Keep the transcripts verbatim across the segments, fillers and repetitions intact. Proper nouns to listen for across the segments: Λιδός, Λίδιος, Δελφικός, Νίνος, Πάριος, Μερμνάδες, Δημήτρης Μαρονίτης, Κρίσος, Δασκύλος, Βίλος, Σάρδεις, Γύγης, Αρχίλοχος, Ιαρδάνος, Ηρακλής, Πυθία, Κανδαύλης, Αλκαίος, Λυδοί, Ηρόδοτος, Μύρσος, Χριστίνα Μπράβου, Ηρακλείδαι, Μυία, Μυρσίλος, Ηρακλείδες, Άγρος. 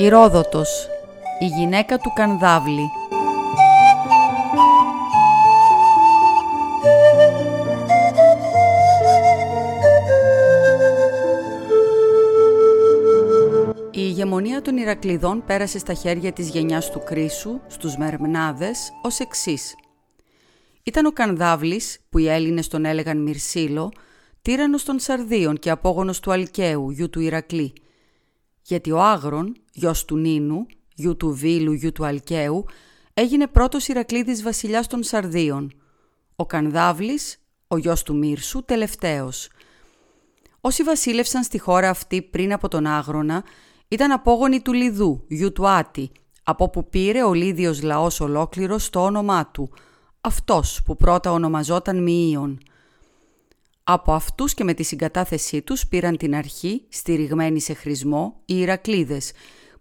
Ηρόδοτος, η γυναίκα του Κανδαύλη. Η ηγεμονία των Ηρακλειδών πέρασε στα χέρια της γενιάς του Κρίσου, στους Μερμνάδες, ως εξής. Ήταν ο Κανδαύλης, που οι Έλληνες τον έλεγαν Μυρσίλο, τύρανος των Σαρδίων και απόγονος του Αλκαίου, γιου του Ηρακλή. Γιατί ο Άγρον, γιος του Νίνου, γιου του Βίλου, γιου του Αλκαίου, έγινε πρώτος Ηρακλίδης βασιλιάς των Σαρδίων. Ο Κανδαύλης, ο γιος του Μύρσου, τελευταίος. Όσοι βασίλευσαν στη χώρα αυτή πριν από τον Άγρονα, ήταν απόγονοι του Λιδού, γιου του Άτη, από όπου πήρε ο Λίδιος λαός ολόκληρος το όνομά του, αυτός που πρώτα ονομαζόταν Μυίων. Από αυτούς και με τη συγκατάθεσή τους πήραν την αρχή, στηριγμένοι σε χρησμό, οι Ηρακλείδες,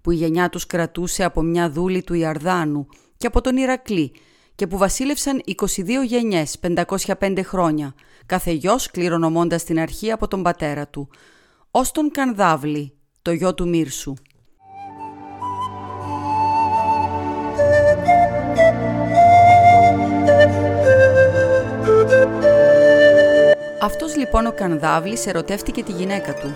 που η γενιά τους κρατούσε από μια δούλη του Ιαρδάνου και από τον Ηρακλή και που βασίλευσαν είκοσι δύο γενιές, πεντακόσια πέντε χρόνια, κάθε γιος κληρονομώντας την αρχή από τον πατέρα του, ως τον Κανδαύλη, το γιο του Μύρσου. Αυτός λοιπόν ο Κανδαύλης ερωτεύτηκε τη γυναίκα του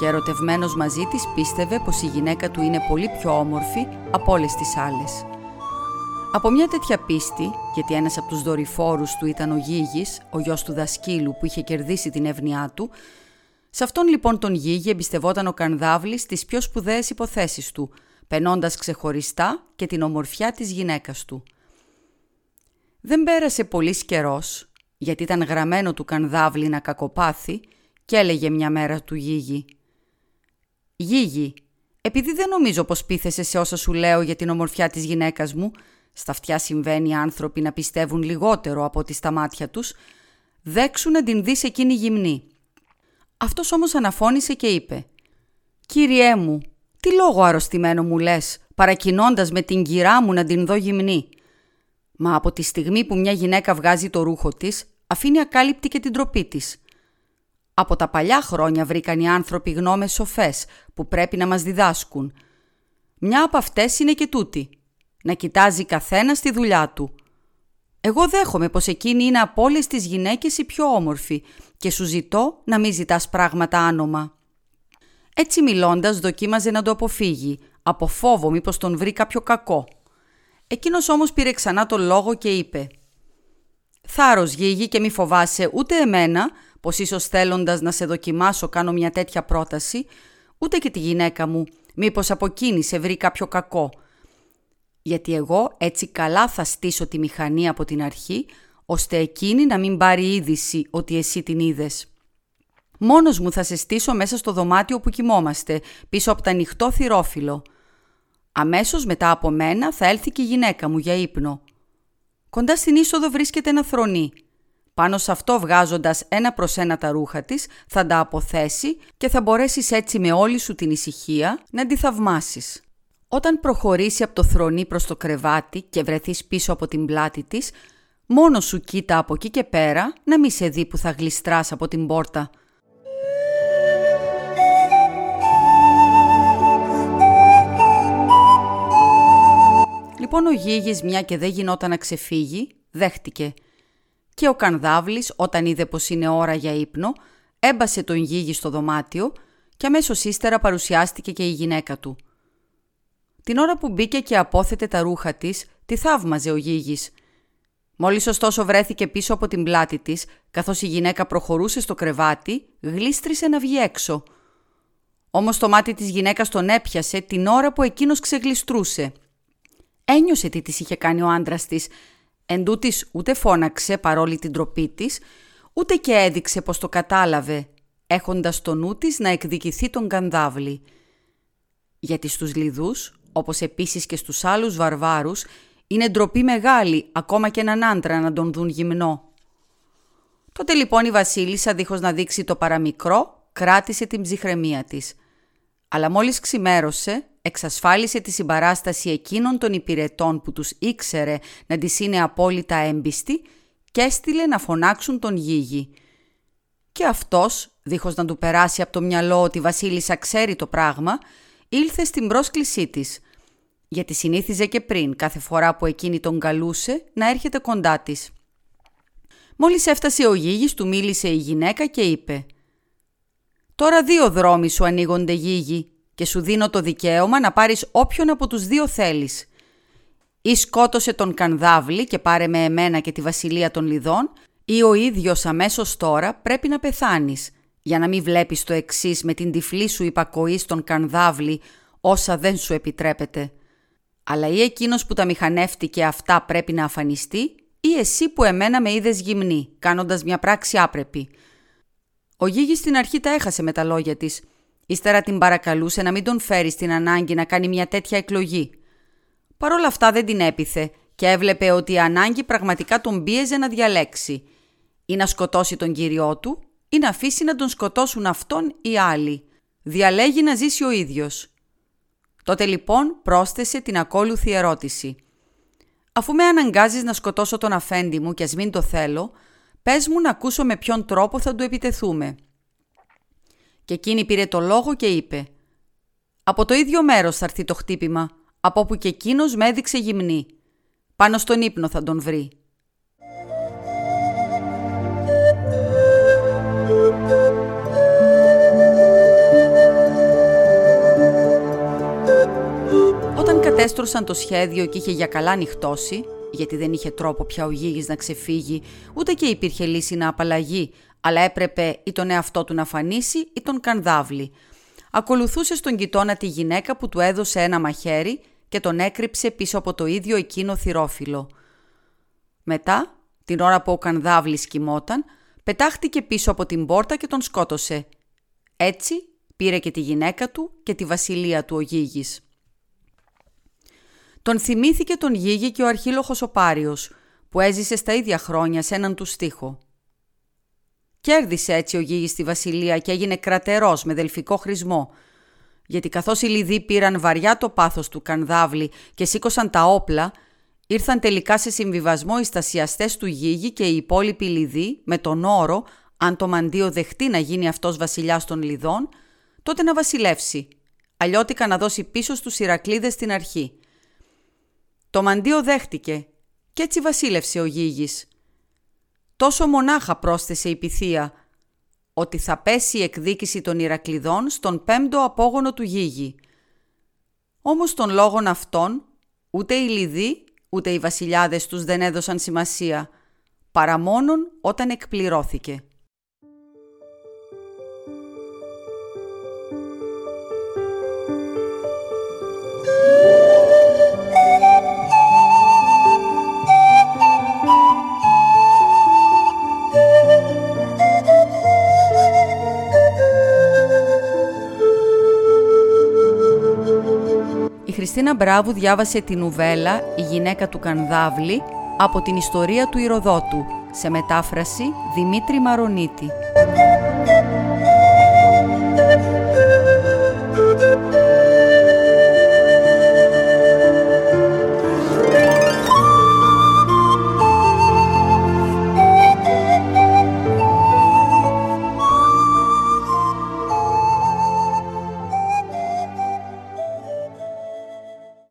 και ερωτευμένος μαζί της πίστευε πως η γυναίκα του είναι πολύ πιο όμορφη από όλες τις άλλες. Από μια τέτοια πίστη, γιατί ένας από τους δορυφόρους του ήταν ο Γύγης, ο γιος του Δασκύλου που είχε κερδίσει την εύνοιά του, σε αυτόν λοιπόν τον Γύγη εμπιστευόταν ο Κανδαύλης τις πιο σπουδαίες υποθέσεις του, πενώντας ξεχωριστά και την ομορφιά της γυναίκας του. Δεν πέρασε πολύς καιρός, γιατί ήταν γραμμένο του Κανδαύλη να κακοπάθει, και έλεγε μια μέρα του Γύγη: «Γύγη, επειδή δεν νομίζω πως πείθεσαι σε όσα σου λέω για την ομορφιά της γυναίκας μου, στα αυτιά συμβαίνει οι άνθρωποι να πιστεύουν λιγότερο από ό,τι στα μάτια τους, δέξου να την δεις εκείνη γυμνή». Αυτός όμως αναφώνησε και είπε: «Κύριέ μου, τι λόγο αρρωστημένο μου λες, παρακινώντας με την κυρά μου να την δω γυμνή? Μα από τη στιγμή που μια γυναίκα βγάζει το ρούχο της, αφήνει ακάλυπτη και την τροπή της. Από τα παλιά χρόνια βρήκαν οι άνθρωποι γνώμες σοφές που πρέπει να μας διδάσκουν. Μια από αυτές είναι και τούτη, να κοιτάζει καθένα στη δουλειά του. Εγώ δέχομαι πως εκείνη είναι από όλες τις γυναίκες η πιο όμορφη και σου ζητώ να μην ζητάς πράγματα άνομα». Έτσι μιλώντας δοκίμαζε να το αποφύγει, από φόβο μήπως τον βρει κάποιο κακό. Εκείνος όμως πήρε ξανά τον λόγο και είπε: «Θάρρος, Γύγη, και μη φοβάσαι ούτε εμένα, πως ίσως θέλοντας να σε δοκιμάσω κάνω μια τέτοια πρόταση, ούτε και τη γυναίκα μου, μήπως από εκείνη σε βρει κάποιο κακό. Γιατί εγώ έτσι καλά θα στήσω τη μηχανή από την αρχή, ώστε εκείνη να μην πάρει είδηση ότι εσύ την είδες. Μόνος μου θα σε στήσω μέσα στο δωμάτιο που κοιμόμαστε, πίσω από το ανοιχτό θυρόφυλλο. Αμέσως μετά από μένα θα έλθει και η γυναίκα μου για ύπνο. Κοντά στην είσοδο βρίσκεται ένα θρονί. Πάνω σε αυτό, βγάζοντας ένα προς ένα τα ρούχα της, θα τα αποθέσει και θα μπορέσεις έτσι με όλη σου την ησυχία να τη θαυμάσεις. Όταν προχωρήσει από το θρονί προς το κρεβάτι και βρεθείς πίσω από την πλάτη της, μόνο σου κοίτα από εκεί και πέρα να μη σε δει που θα γλιστράς από την πόρτα». Λοιπόν ο Γύγης, μια και δεν γινόταν να ξεφύγει, δέχτηκε. Και ο Κανδαύλης, όταν είδε πως είναι ώρα για ύπνο, έμπασε τον Γύγη στο δωμάτιο και αμέσως ύστερα παρουσιάστηκε και η γυναίκα του. Την ώρα που μπήκε και απόθετε τα ρούχα της, τη θαύμαζε ο Γύγης. Μόλις ωστόσο βρέθηκε πίσω από την πλάτη της, καθώς η γυναίκα προχωρούσε στο κρεβάτι, γλίστρισε να βγει έξω. Όμως το μάτι της γυναίκας τον έπιασε την ώρα που εκείνος ξεγλιστρούσε. Ένιωσε τι της είχε κάνει ο άντρας της. Εν τούτης ούτε φώναξε παρόλη την ντροπή της, ούτε και έδειξε πως το κατάλαβε, έχοντας στο νου της να εκδικηθεί τον Κανδαύλη. Γιατί στους Λιδούς, όπως επίσης και στους άλλους βαρβάρους, είναι ντροπή μεγάλη ακόμα και έναν άντρα να τον δουν γυμνό. Τότε λοιπόν η βασίλισσα, δίχως να δείξει το παραμικρό, κράτησε την ψυχραιμία της. Αλλά μόλις ξημέρωσε, εξασφάλισε τη συμπαράσταση εκείνων των υπηρετών που τους ήξερε να της είναι απόλυτα έμπιστη και έστειλε να φωνάξουν τον Γύγη. Και αυτός, δίχως να του περάσει από το μυαλό ότι η βασίλισσα ξέρει το πράγμα, ήλθε στην πρόσκλησή της, γιατί συνήθιζε και πριν κάθε φορά που εκείνη τον καλούσε να έρχεται κοντά της. Μόλις έφτασε ο Γύγης, του μίλησε η γυναίκα και είπε «Τώρα δύο δρόμοι σου ανοίγονται, Γύγη, και σου δίνω το δικαίωμα να πάρεις όποιον από τους δύο θέλεις. Ή σκότωσε τον Κανδαύλη και πάρε με εμένα και τη βασιλεία των Λιδών, ή ο ίδιος αμέσως τώρα πρέπει να πεθάνεις, για να μην βλέπεις το εξής με την τυφλή σου υπακοή στον Κανδαύλη όσα δεν σου επιτρέπεται. Αλλά ή εκείνος που τα μηχανεύτηκε αυτά πρέπει να αφανιστεί, ή εσύ που εμένα με είδες γυμνή, κάνοντας μια πράξη άπρεπη». Ο Γύγης στην αρχή τα έχασε με τα λόγια της. Ύστερα την παρακαλούσε να μην τον φέρει στην ανάγκη να κάνει μια τέτοια εκλογή. Παρ' όλα αυτά δεν την έπιθε και έβλεπε ότι η ανάγκη πραγματικά τον πίεζε να διαλέξει. Ή να σκοτώσει τον κυριό του ή να αφήσει να τον σκοτώσουν αυτόν ή άλλοι. Διαλέγει να ζήσει ο ίδιος. Τότε λοιπόν πρόσθεσε την ακόλουθη ερώτηση. «Αφού με αναγκάζεις να σκοτώσω τον αφέντη μου κι ας μην το θέλω, πες μου να ακούσω με ποιον τρόπο θα του επιτεθούμε». Και εκείνη πήρε το λόγο και είπε «Από το ίδιο μέρος θα έρθει το χτύπημα, από όπου και εκείνος με έδειξε γυμνή. Πάνω στον ύπνο θα τον βρει». Όταν κατέστρωσαν το σχέδιο και είχε για καλά νυχτώσει, γιατί δεν είχε τρόπο πια ο Γύγης να ξεφύγει, ούτε και υπήρχε λύση να απαλλαγεί, αλλά έπρεπε ή τον εαυτό του να φανίσει ή τον Κανδαύλη. Ακολουθούσε στον γειτόνα τη γυναίκα που του έδωσε ένα μαχαίρι και τον έκρυψε πίσω από το ίδιο εκείνο θυρόφυλλο. Μετά, την ώρα που ο Κανδαύλης κοιμόταν, πετάχτηκε πίσω από την πόρτα και τον σκότωσε. Έτσι πήρε και τη γυναίκα του και τη βασιλεία του ο Γύγης. Τον θυμήθηκε τον Γύγη και ο Αρχίλοχος ο Πάριος, που έζησε στα ίδια χρόνια σε έναν του στίχο. Κέρδισε έτσι ο Γύγης τη βασιλεία και έγινε κρατερός με δελφικό χρησμό, γιατί καθώς οι Λυδοί πήραν βαριά το πάθος του Κανδαύλη και σήκωσαν τα όπλα, ήρθαν τελικά σε συμβιβασμό οι στασιαστές του Γύγη και οι υπόλοιποι Λυδοί με τον όρο, αν το μαντίο δεχτεί να γίνει αυτός βασιλιάς των Λιδών, τότε να βασιλεύσει, αλλιώτικα να δώσει πίσω στους Ηρακλείδες την αρχή. Το μαντίο δέχτηκε και έτσι βασίλευσε ο Γύγης. Τόσο μονάχα πρόσθεσε η Πυθία, ότι θα πέσει η εκδίκηση των Ηρακλειδών στον πέμπτο απόγονο του Γύγη. Όμως των λόγων αυτών ούτε οι Λυδοί ούτε οι βασιλιάδες τους δεν έδωσαν σημασία, παρά μόνον όταν εκπληρώθηκε. Η Χριστίνα Μπράβου διάβασε την νουβέλα «Η γυναίκα του Κανδαύλη» από την ιστορία του Ηροδότου, σε μετάφραση Δημήτρη Μαρονίτη.